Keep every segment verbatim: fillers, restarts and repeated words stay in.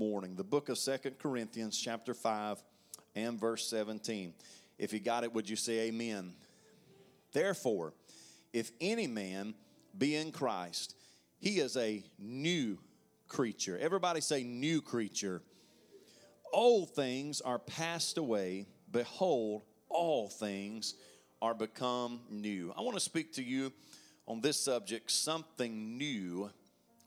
morning. The book of Second Corinthians chapter five and verse seventeen. If you got it, would you say amen? Therefore, if any man be in Christ, he is a new creature. Everybody say new creature. Old things are passed away. Behold, all things are become new. I want to speak to you on this subject, something new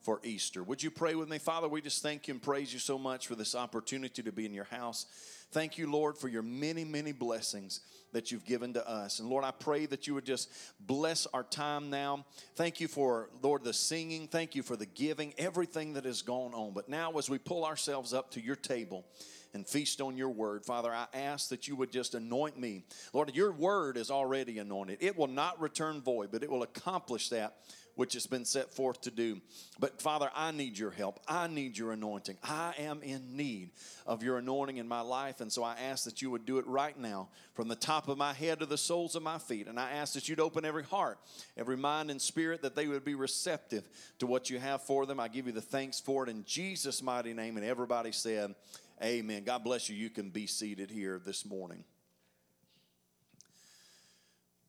for Easter. Would you pray with me? Father, we just thank you and praise you so much for this opportunity to be in your house. Thank you, Lord, for your many, many blessings that you've given to us. And Lord, I pray that you would just bless our time now. Thank you for, Lord, the singing. Thank you for the giving, everything that has gone on. But now as we pull ourselves up to your table and feast on your word, Father, I ask that you would just anoint me. Lord, your word is already anointed. It will not return void, but it will accomplish that which has been set forth to do. But Father, I need your help. I need your anointing. I am in need of your anointing in my life, and so I ask that you would do it right now from the top of my head to the soles of my feet, and I ask that you'd open every heart, every mind and spirit, that they would be receptive to what you have for them. I give you the thanks for it in Jesus' mighty name, and everybody said amen. God bless you. You can be seated here this morning.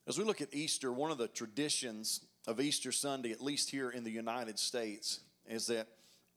As we look at Easter, one of the traditions of Easter Sunday, at least here in the United States, is that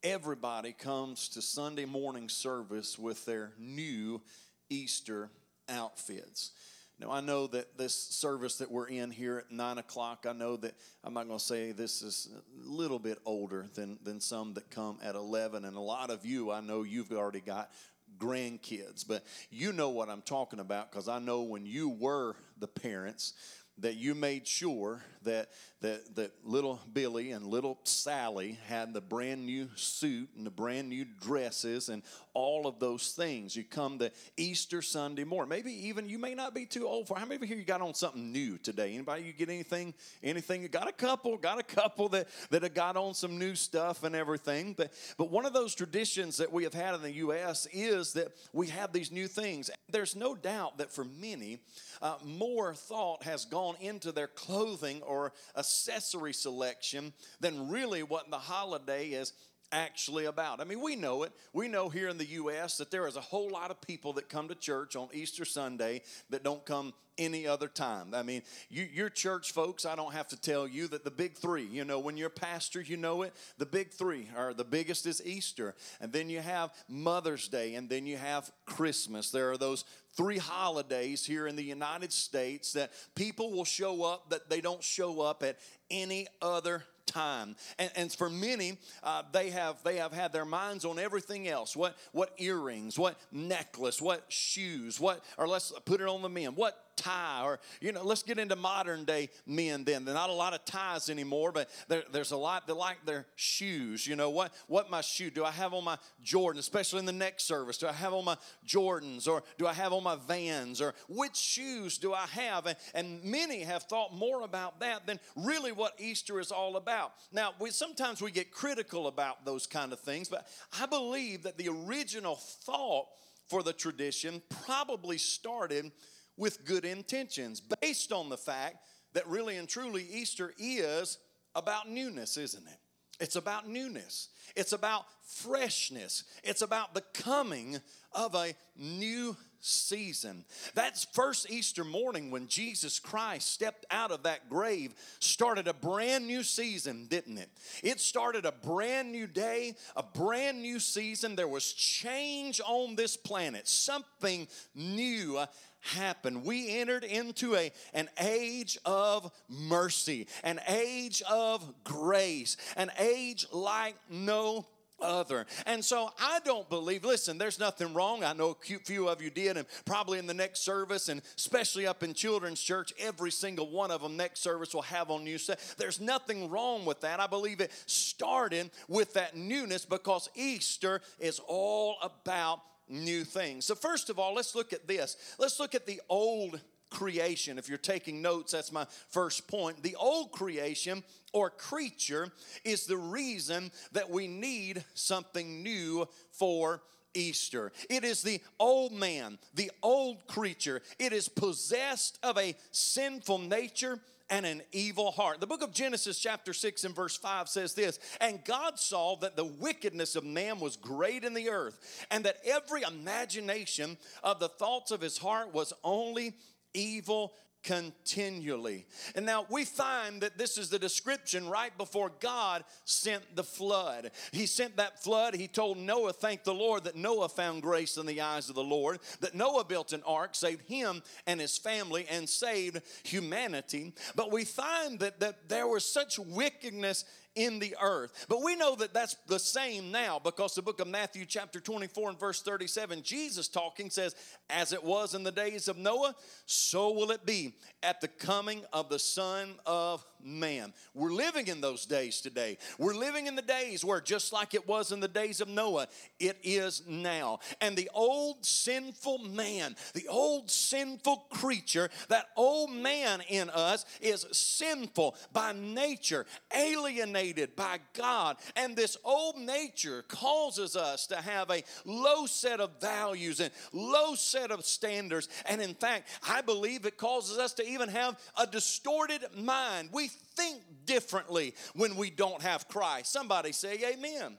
everybody comes to Sunday morning service with their new Easter outfits. Now, I know that this service that we're in here at nine o'clock, I know that I'm not going to say this is a little bit older than, than some that come at eleven, and a lot of you, I know you've already got grandkids, but you know what I'm talking about, because I know when you were the parents that you made sure that, that that little Billy and little Sally had the brand new suit and the brand new dresses and all of those things. You come the Easter Sunday morning. Maybe even you may not be too old for. How many of you here you got on something new today? Anybody you get anything? Anything? You got a couple, got a couple that, that have got on some new stuff and everything. But but one of those traditions that we have had in the U S is that we have these new things. There's no doubt that for many, uh, more thought has gone into their clothing or accessory selection than really what the holiday is actually about. I mean, we know it. We know here in the U S that there is a whole lot of people that come to church on Easter Sunday that don't come any other time. I mean, you, your church folks, I don't have to tell you that the big three, you know, when you're a pastor, you know it. The big three are the biggest is Easter. And then you have Mother's Day, and then you have Christmas. There are those three holidays here in the United States that people will show up that they don't show up at any other time. Time and, and for many, uh, they have they have had their minds on everything else. What what earrings? What necklace? What shoes? What or let's put it on the men. What tie? Or you know, let's get into modern day men. Then there's not a lot of ties anymore, but there, there's a lot that like their shoes. You know what? What my shoe? Do I have on my Jordan? Especially in the next service, do I have on my Jordans or do I have on my Vans or which shoes do I have? And, and many have thought more about that than really what Easter is all about. Now, we, sometimes we get critical about those kind of things, but I believe that the original thought for the tradition probably started with good intentions, based on the fact that really and truly Easter is about newness, isn't it? It's about newness. It's about freshness. It's about the coming of a new season. That first Easter morning when Jesus Christ stepped out of that grave started a brand new season, didn't it? It started a brand new day, a brand new season. There was change on this planet. Something new happened. We entered into a, an age of mercy, an age of grace, an age like no other. And so I don't believe, listen, there's nothing wrong. I know a few of you did, and probably in the next service, and especially up in children's church, every single one of them next service will have on new stuff. There's nothing wrong with that. I believe it started with that newness because Easter is all about new things. So first of all, let's look at this. Let's look at the old creation. If you're taking notes, that's my first point. The old creation or creature is the reason that we need something new for Easter. It is the old man, the old creature. It is possessed of a sinful nature and an evil heart. The book of Genesis chapter six and verse five says this, and God saw that the wickedness of man was great in the earth, and that every imagination of the thoughts of his heart was only evil continually. And now we find that this is the description right before God sent the flood. He sent that flood. He told Noah, thank the Lord, that Noah found grace in the eyes of the Lord, that Noah built an ark, saved him and his family, and saved humanity. But we find that, that there was such wickedness in the earth. But we know that that's the same now, because the book of Matthew chapter twenty-four and verse thirty-seven, Jesus talking says, as it was in the days of Noah, so will it be at the coming of the Son of Man. We're living in those days today. We're living in the days where, just like it was in the days of Noah, it is now. And the old sinful man, the old sinful creature, that old man in us is sinful by nature, alienated by God. And this old nature causes us to have a low set of values and low set of standards. And in fact, I believe it causes us to even have a distorted mind. We think differently when we don't have Christ. Somebody say amen.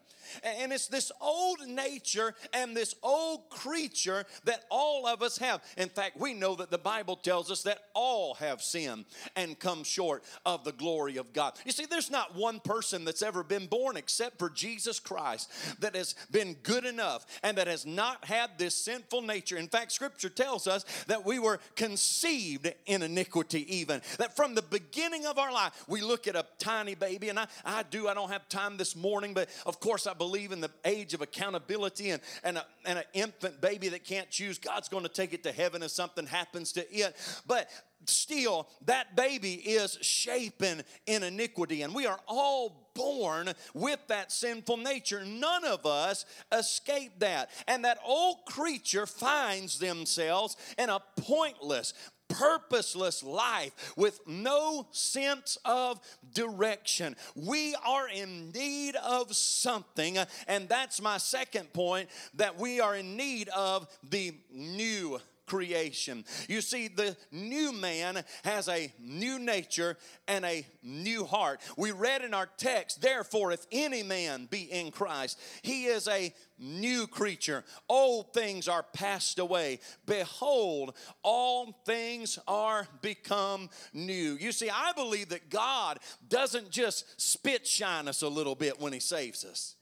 And it's this old nature and this old creature that all of us have. In fact, we know that the Bible tells us that all have sinned and come short of the glory of God. You see, there's not one person that's ever been born except for Jesus Christ that has been good enough and that has not had this sinful nature. In fact, Scripture tells us that we were conceived in iniquity even, that from the beginning of our life, we look at a tiny baby, and I, I do, I don't have time this morning, but of course I believe in the age of accountability and, and, a, and an infant baby that can't choose. God's going to take it to heaven if something happens to it. But still, that baby is shapen in iniquity, and we are all born with that sinful nature. None of us escape that. And that old creature finds themselves in a pointless, purposeless life with no sense of direction. We are in need of something, and that's my second point, that we are in need of the new creation. You see, the new man has a new nature and a new heart. We read in our text, therefore, if any man be in Christ, he is a new creature. Old things are passed away. Behold, all things are become new. You see, I believe that God doesn't just spit shine us a little bit when he saves us.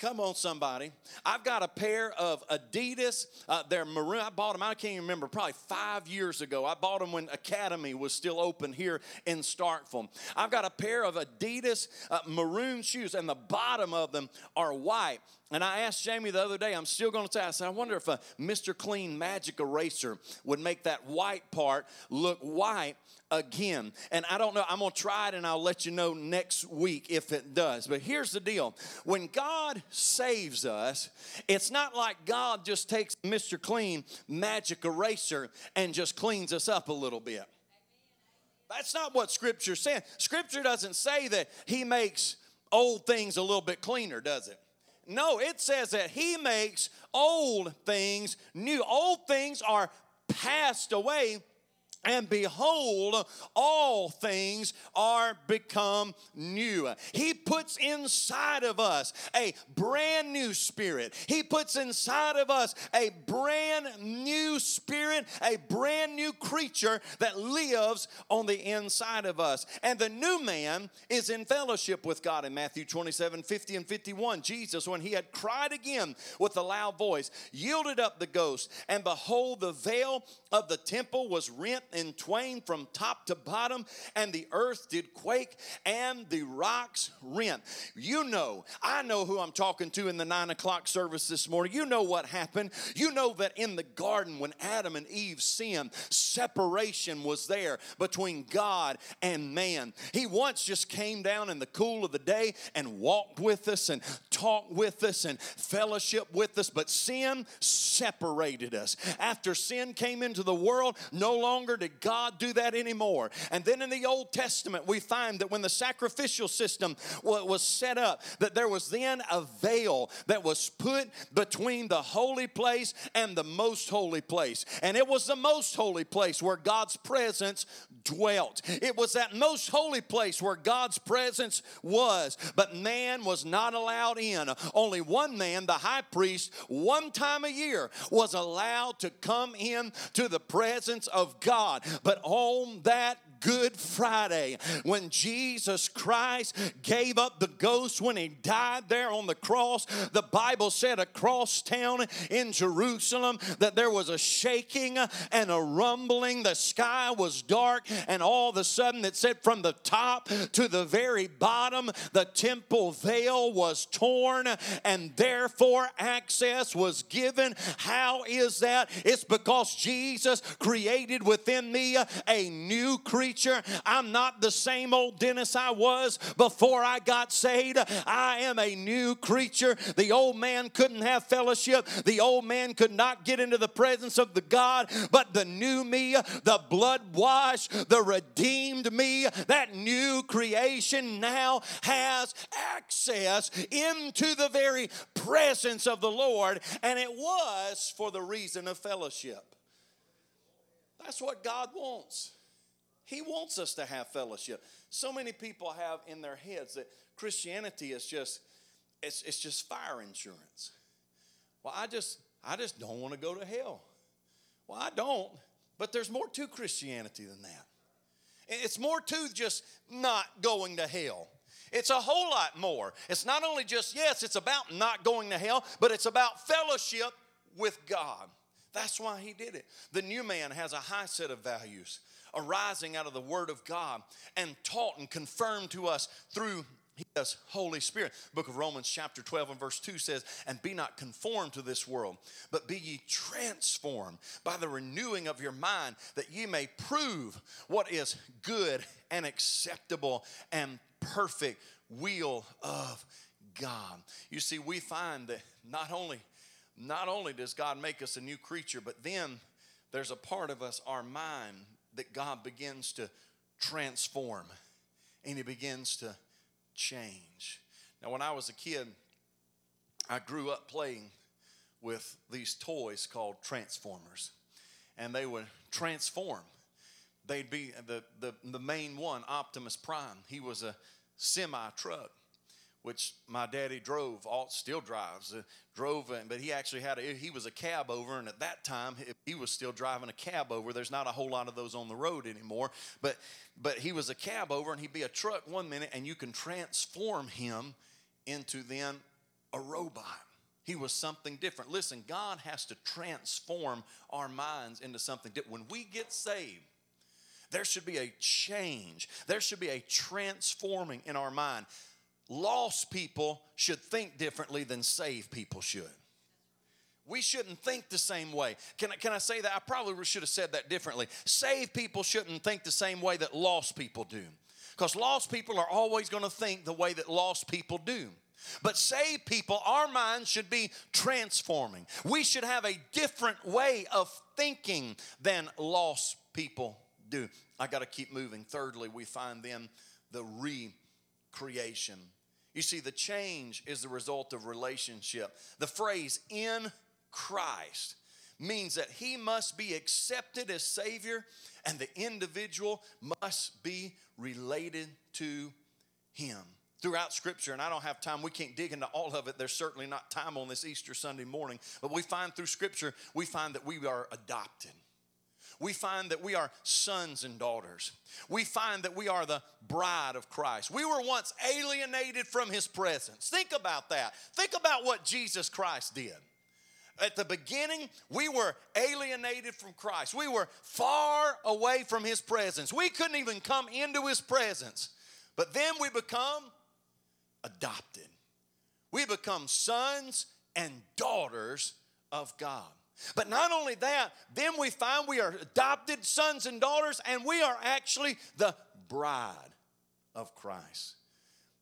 Come on, somebody. I've got a pair of Adidas. Uh, they're maroon. I bought them, I can't even remember, probably five years ago. I bought them when Academy was still open here in Starkville. I've got a pair of Adidas uh, maroon shoes, and the bottom of them are white. And I asked Jamie the other day, I'm still going to tell you, I said, I wonder if a Mister Clean Magic Eraser would make that white part look white again. And I don't know. I'm going to try it, and I'll let you know next week if it does. But here's the deal. When God saves us, it's not like God just takes Mister Clean Magic Eraser and just cleans us up a little bit. That's not what Scripture says. Scripture doesn't say that he makes old things a little bit cleaner, does it? No, it says that he makes old things new. Old things are passed away, and behold, all things are become new. He puts inside of us a brand new spirit. He puts inside of us a brand new spirit, a brand new creature that lives on the inside of us. And the new man is in fellowship with God. In Matthew twenty-seven, fifty and fifty-one, Jesus, when he had cried again with a loud voice, yielded up the ghost, and behold, the veil of the temple was rent in twain from top to bottom, and the earth did quake, and the rocks rent. You know, I know who I'm talking to in the nine o'clock service this morning. You know what happened. You know that in the garden when Adam and Eve sinned, separation was there between God and man. He once just came down in the cool of the day and walked with us and talked with us and fellowship with us, but sin separated us. After sin came into the world, no longer did God do that anymore? And then in the Old Testament, we find that when the sacrificial system was set up, that there was then a veil that was put between the holy place and the most holy place. And it was the most holy place where God's presence dwelt. It was that most holy place where God's presence was, but man was not allowed in. Only one man, the high priest, one time a year was allowed to come in to the presence of God. But on that Good Friday, when Jesus Christ gave up the ghost, when he died there on the cross, the Bible said across town in Jerusalem that there was a shaking and a rumbling. The sky was dark, and all of a sudden it said from the top to the very bottom, the temple veil was torn, and therefore access was given. How is that? It's because Jesus created within me a new creation. I'm not the same old Dennis I was before I got saved. I am a new creature. The old man couldn't have fellowship. The old man could not get into the presence of the God, but the new me, the blood-washed, the redeemed me, that new creation now has access into the very presence of the Lord, and it was for the reason of fellowship. That's what God wants. He wants us to have fellowship. So many people have in their heads that Christianity is just, it's, it's just fire insurance. Well, I just, I just don't want to go to hell. Well, I don't, but there's more to Christianity than that. It's more to just not going to hell. It's a whole lot more. It's not only just, yes, it's about not going to hell, but it's about fellowship with God. That's why he did it. The new man has a high set of values arising out of the Word of God and taught and confirmed to us through His Holy Spirit. Book of Romans chapter twelve and verse two says, "And be not conformed to this world, but be ye transformed by the renewing of your mind, that ye may prove what is good and acceptable and perfect will of God." You see, we find that not only, not only does God make us a new creature, but then there's a part of us, our mind, that God begins to transform, and he begins to change. Now, when I was a kid, I grew up playing with these toys called Transformers, and they would transform. They'd be the, the, the main one, Optimus Prime. He was a semi-truck, which my daddy drove, still drives, uh, drove, but he actually had, a, he was a cab over, and at that time, he was still driving a cab over. There's not a whole lot of those on the road anymore, but but he was a cab over, and he'd be a truck one minute, and you can transform him into then a robot. He was something different. Listen, God has to transform our minds into something different. When we get saved, there should be a change. There should be a transforming in our mind. Lost people should think differently than saved people should. We shouldn't think the same way. Can I, can I say that? I probably should have said that differently. Saved people shouldn't think the same way that lost people do, because lost people are always going to think the way that lost people do. But saved people, our minds should be transforming. We should have a different way of thinking than lost people do. I got to keep moving. Thirdly, we find then the re-creation. You see, the change is the result of relationship. The phrase "in Christ" means that he must be accepted as Savior, and the individual must be related to him. Throughout Scripture, and I don't have time, we can't dig into all of it. There's certainly not time on this Easter Sunday morning, but we find through Scripture, we find that we are adopted. We find that we are sons and daughters. We find that we are the bride of Christ. We were once alienated from his presence. Think about that. Think about what Jesus Christ did. At the beginning, we were alienated from Christ. We were far away from his presence. We couldn't even come into his presence. But then we become adopted. We become sons and daughters of God. But not only that, then we find we are adopted sons and daughters, and we are actually the bride of Christ.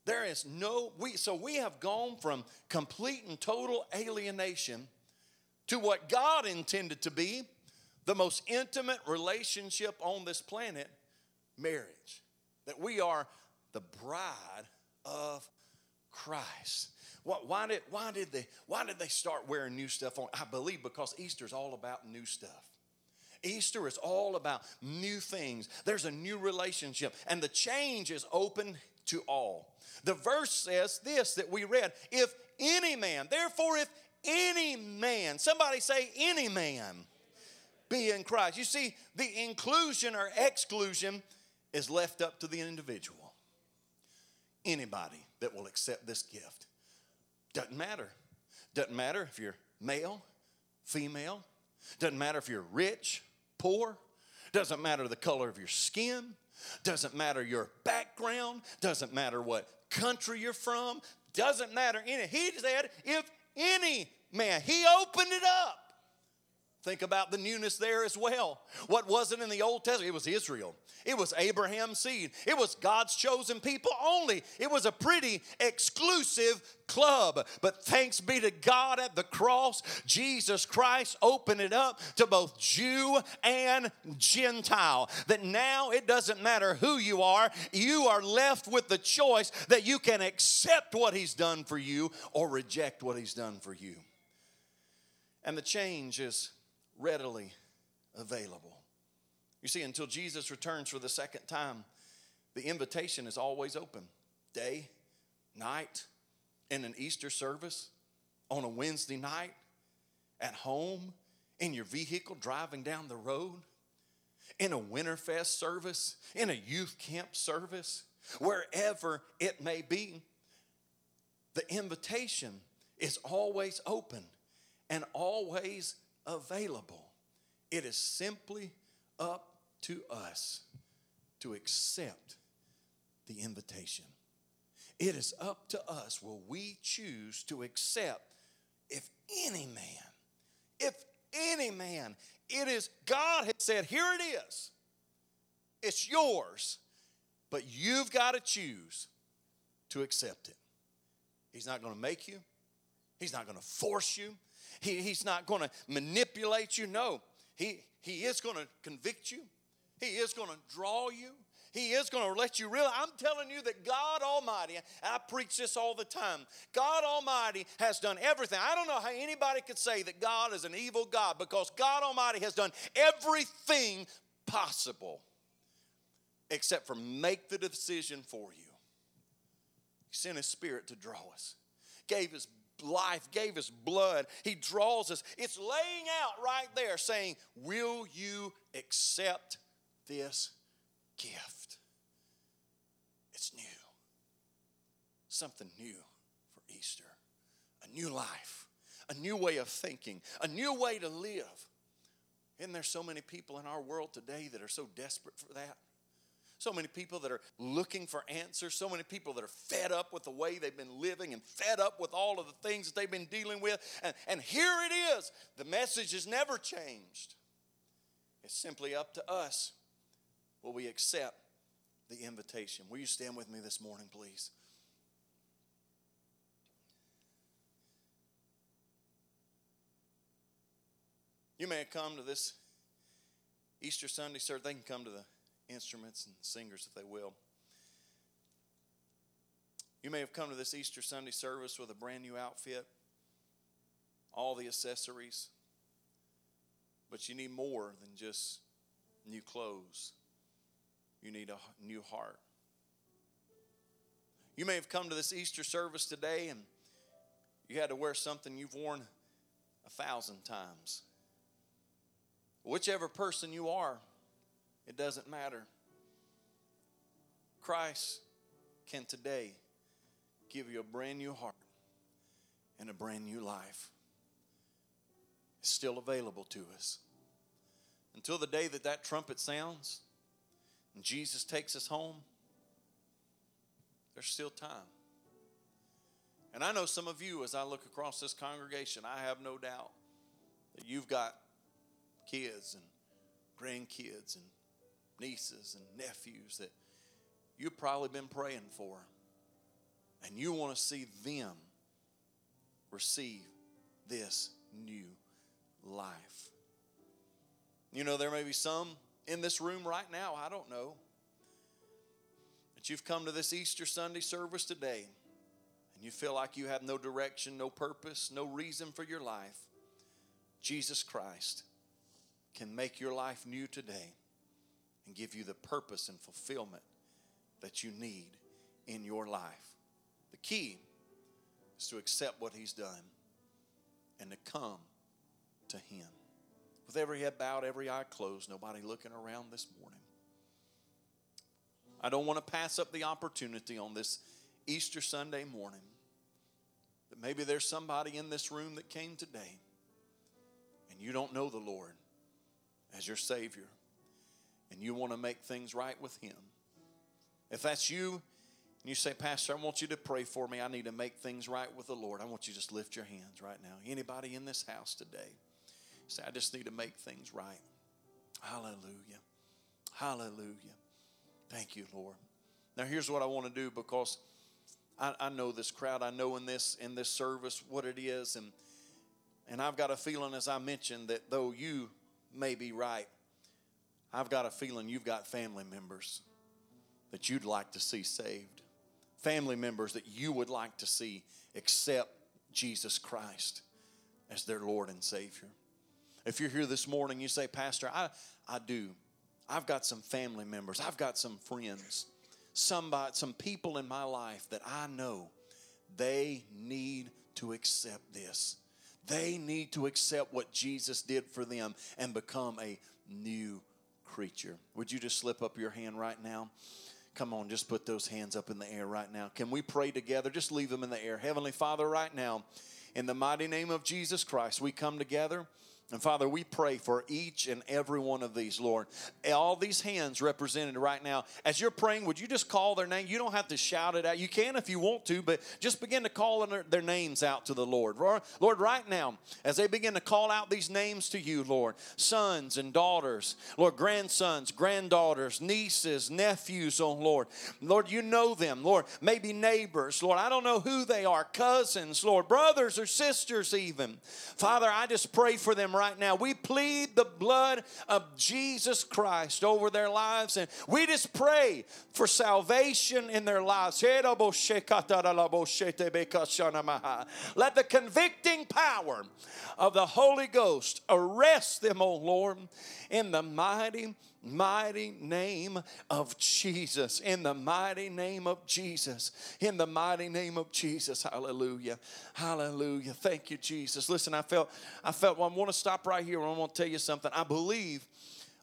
There is no, we, so we have gone from complete and total alienation to what God intended to be, the most intimate relationship on this planet, marriage. That we are the bride of Christ. Why did, why did they, why did they start wearing new stuff on? I believe because Easter's all about new stuff. Easter is all about new things. There's a new relationship, and the change is open to all. The verse says this that we read, if any man, therefore if any man, somebody say any man, be in Christ. You see, the inclusion or exclusion is left up to the individual. Anybody that will accept this gift. Doesn't matter. Doesn't matter if you're male, female. Doesn't matter if you're rich, poor. Doesn't matter the color of your skin. Doesn't matter your background. Doesn't matter what country you're from. Doesn't matter any. He said, if any man, he opened it up. Think about the newness there as well. What was it in the Old Testament? It was Israel. It was Abraham's seed. It was God's chosen people only. It was a pretty exclusive club. But thanks be to God at the cross, Jesus Christ opened it up to both Jew and Gentile. That now it doesn't matter who you are. You are left with the choice that you can accept what He's done for you or reject what He's done for you. And the change is readily available. You see, until Jesus returns for the second time, the invitation is always open. Day, night, in an Easter service, on a Wednesday night, at home, in your vehicle driving down the road, in a Winterfest service, in a youth camp service, wherever it may be, the invitation is always open and always available. It is simply up to us to accept the invitation. It is up to us. Will we choose to accept? If any man, if any man, it is God has said, here it is. It's yours, but you've got to choose to accept it. He's not going to make you. He's not going to force you. He, he's not going to manipulate you. No, he, he is going to convict you. He is going to draw you. He is going to let you realize. I'm telling you that God Almighty, and I preach this all the time, God Almighty has done everything. I don't know how anybody could say that God is an evil God, because God Almighty has done everything possible except for make the decision for you. He sent His Spirit to draw us, gave His life, gave His blood. He draws us. It's laying out right there saying, will you accept this gift? It's new. Something new for Easter. A new life. A new way of thinking. A new way to live. Isn't there so many people in our world today that are so desperate for that? So many people that are looking for answers. So many people that are fed up with the way they've been living and fed up with all of the things that they've been dealing with. And, and here it is. The message has never changed. It's simply up to us. Will we accept the invitation? Will you stand with me this morning, please? You may come to this Easter Sunday, sir. They can come to the instruments and singers if they will. You may have come to this Easter Sunday service with a brand new outfit, all the accessories, but you need more than just new clothes. You need a new heart. You may have come to this Easter service today and you had to wear something you've worn a thousand times. Whichever person you are, it doesn't matter. Christ can today give you a brand new heart and a brand new life. It's still available to us. Until the day that that trumpet sounds and Jesus takes us home, there's still time. And I know some of you, as I look across this congregation, I have no doubt that you've got kids and grandkids and nieces and nephews that you've probably been praying for, and you want to see them receive this new life. You know, there may be some in this room right now, I don't know, that you've come to this Easter Sunday service today and you feel like you have no direction, no purpose, no reason for your life. Jesus Christ can make your life new today and give you the purpose and fulfillment that you need in your life. The key is to accept what he's done and to come to him. With every head bowed, every eye closed, nobody looking around this morning. I don't want to pass up the opportunity on this Easter Sunday morning that maybe there's somebody in this room that came today and you don't know the Lord as your Savior and you want to make things right with him. If that's you and you say, Pastor, I want you to pray for me. I need to make things right with the Lord. I want you to just lift your hands right now. Anybody in this house today? Say, I just need to make things right. Hallelujah. Hallelujah. Thank you, Lord. Now, here's what I want to do, because I, I know this crowd. I know in this in this service what it is. And, and I've got a feeling, as I mentioned, that though you may be right, I've got a feeling you've got family members that you'd like to see saved. Family members that you would like to see accept Jesus Christ as their Lord and Savior. If you're here this morning, you say, Pastor, I, I do. I've got some family members. I've got some friends, somebody, some people in my life that I know they need to accept this. They need to accept what Jesus did for them and become a new creature. Would you just slip up your hand right now? Come on, just put those hands up in the air right now. Can we pray together? Just leave them in the air. Heavenly Father, right now, in the mighty name of Jesus Christ, we come together. And, Father, we pray for each and every one of these, Lord. All these hands represented right now. As you're praying, would you just call their name? You don't have to shout it out. You can if you want to, but just begin to call their names out to the Lord. Lord, right now, as they begin to call out these names to you, Lord, sons and daughters, Lord, grandsons, granddaughters, nieces, nephews, oh, Lord. Lord, you know them, Lord, maybe neighbors, Lord. I don't know who they are, cousins, Lord, brothers or sisters even. Father, I just pray for them right now. We plead the blood of Jesus Christ over their lives, and we just pray for salvation in their lives. Let the convicting power of the Holy Ghost arrest them, O Lord, in the mighty Mighty name of Jesus, in the mighty name of Jesus, in the mighty name of Jesus. Hallelujah. Hallelujah. Thank you, Jesus. Listen, I felt, I felt, well, I want to stop right here. I want to tell you something. I believe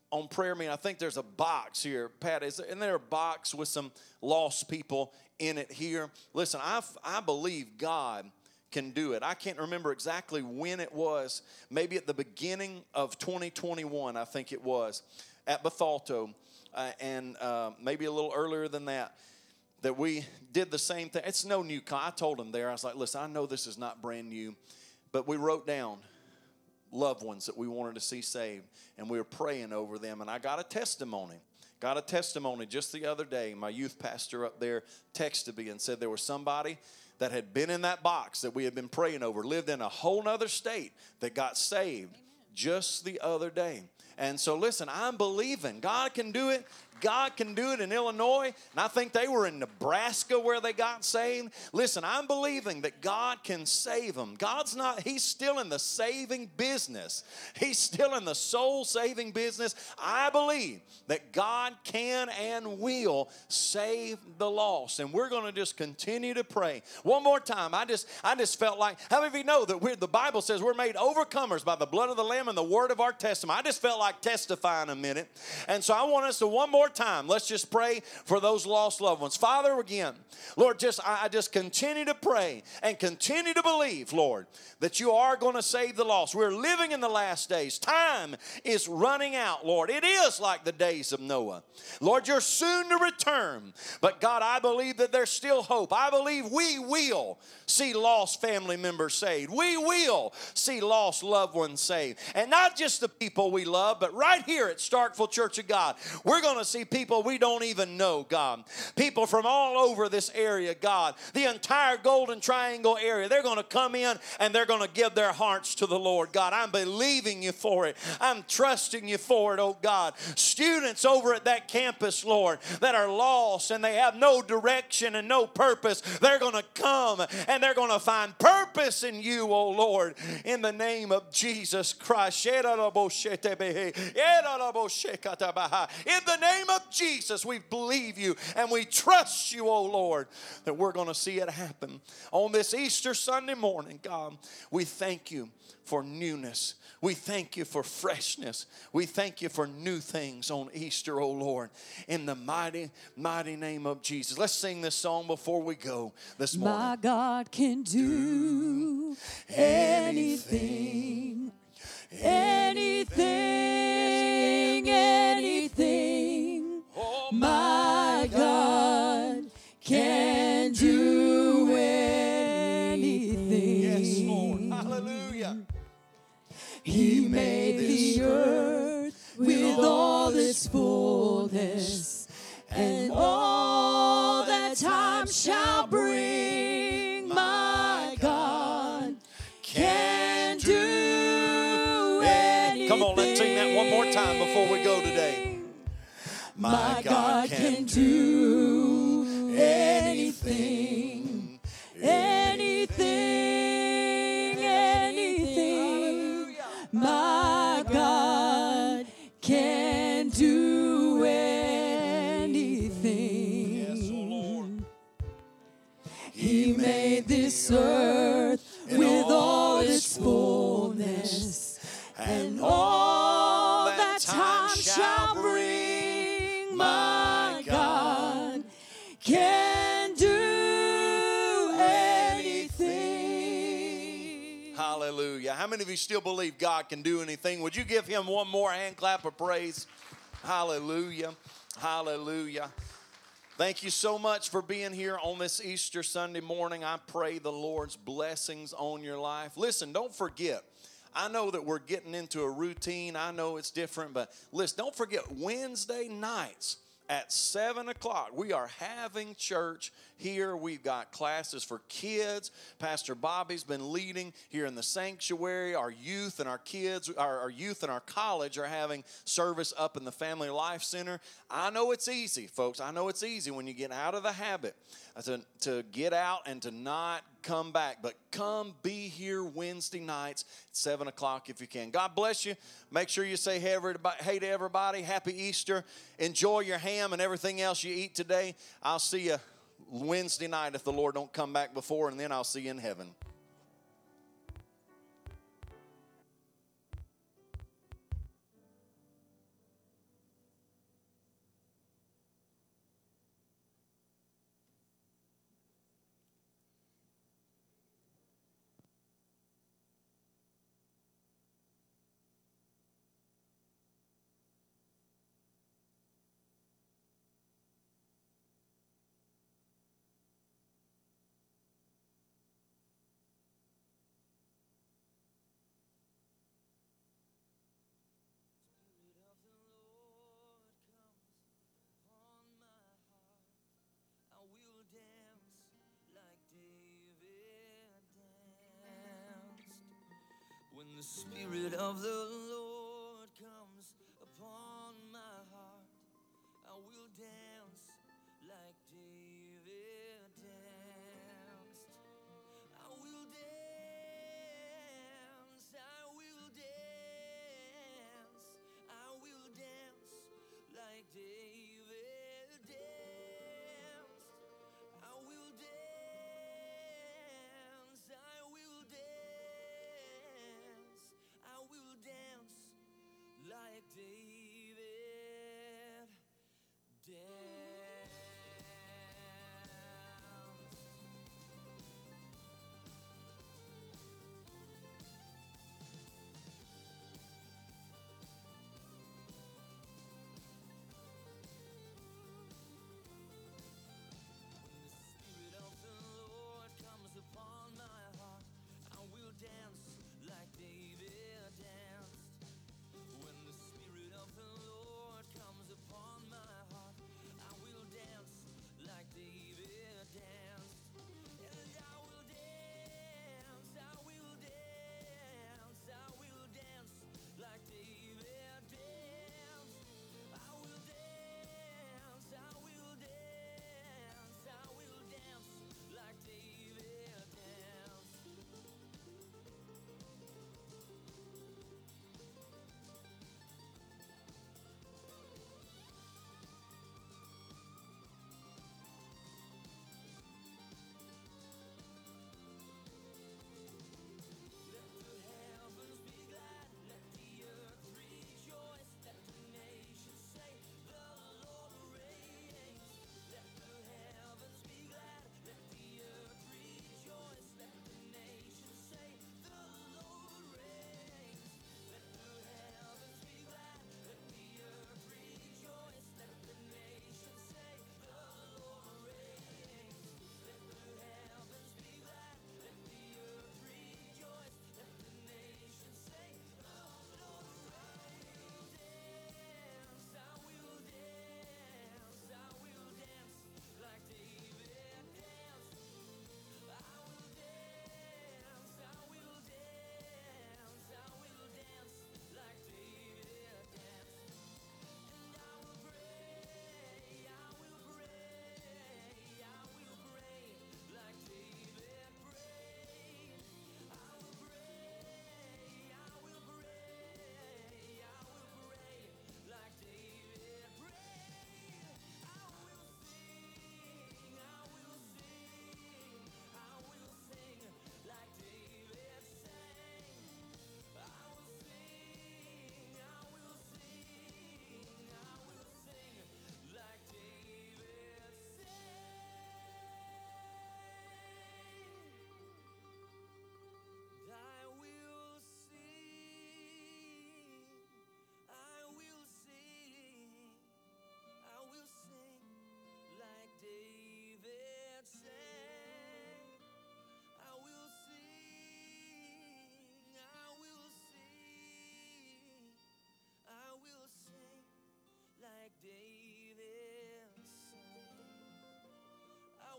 on prayer meeting, I think there's a box here. Pat, is there a box with some lost people in it here? Listen, I, I believe God can do it. I can't remember exactly when it was. Maybe at the beginning of twenty twenty-one, I think it was. At Bethalto, uh, and uh, maybe a little earlier than that, that we did the same thing. It's no new con. I told them there, I was like, listen, I know this is not brand new, but we wrote down loved ones that we wanted to see saved, and we were praying over them. And I got a testimony. Got a testimony just the other day. My youth pastor up there texted me and said there was somebody that had been in that box that we had been praying over, lived in a whole other state, that got saved. Amen. Just the other day. And so, listen, I'm believing God can do it. God can do it in Illinois. And I think they were in Nebraska where they got saved. Listen, I'm believing that God can save them. God's not, he's still in the saving business. He's still in the soul-saving business. I believe that God can and will save the lost. And we're going to just continue to pray. One more time, I just I just felt like, how many of you know that we're, the Bible says we're made overcomers by the blood of the Lamb and the word of our testimony? I just felt like testifying a minute. And so I want us to one more time, let's just pray for those lost loved ones. Father, again, Lord, just I just continue to pray and continue to believe, Lord, that you are going to save the lost. We're living in the last days. Time is running out, Lord. It is like the days of Noah. Lord, you're soon to return. But God, I believe that there's still hope. I believe we will see lost family members saved. We will see lost loved ones saved. And not just the people we love, but right here at Starkville Church of God, we're going to see be people we don't even know, God. People from all over this area, God. The entire Golden Triangle area. They're going to come in and they're going to give their hearts to the Lord, God. I'm believing you for it. I'm trusting you for it, oh God. Students over at that campus, Lord, that are lost and they have no direction and no purpose, they're going to come and they're going to find purpose in you, oh Lord, in the name of Jesus Christ. In the name of Jesus, we believe you and we trust you, oh Lord, that we're going to see it happen. On this Easter Sunday morning, God, we thank you for newness. We thank you for freshness. We thank you for new things on Easter, oh Lord, in the mighty, mighty name of Jesus. Let's sing this song before we go this morning. My God can do anything, anything, anything. Oh, my God can do anything. Yes, Lord. Hallelujah. He made the earth with all its fullness and all that time shall bring. My God can do anything. Come on, let's sing that one more time before we go today. My God can do anything, anything. My God can do anything. Yes, oh Lord. He made this earth with all its fullness, and all that time shall bring. My God can do anything. Hallelujah. How many of you still believe God can do anything? Would you give him one more hand clap of praise? Hallelujah. Hallelujah. Thank you so much for being here on this Easter Sunday morning. I pray the Lord's blessings on your life. Listen, don't forget. I know that we're getting into a routine. I know it's different, but listen, don't forget Wednesday nights. At seven o'clock, we are having church here. We've got classes for kids. Pastor Bobby's been leading here in the sanctuary. Our youth and our kids, our, our youth and our college are having service up in the Family Life Center. I know it's easy, folks. I know it's easy when you get out of the habit to, to get out and to not come back, but come be here Wednesday nights at seven o'clock if you can. God bless you. Make sure you say hey to everybody. Happy Easter. Enjoy your ham and everything else you eat today. I'll see you Wednesday night if the Lord don't come back before, and then I'll see you in heaven. When the Spirit of the Lord comes upon my heart, I will dance like David danced. I will dance, I will dance, I will dance like David danced. I will dance, I will dance. Will dance like David danced.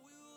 we will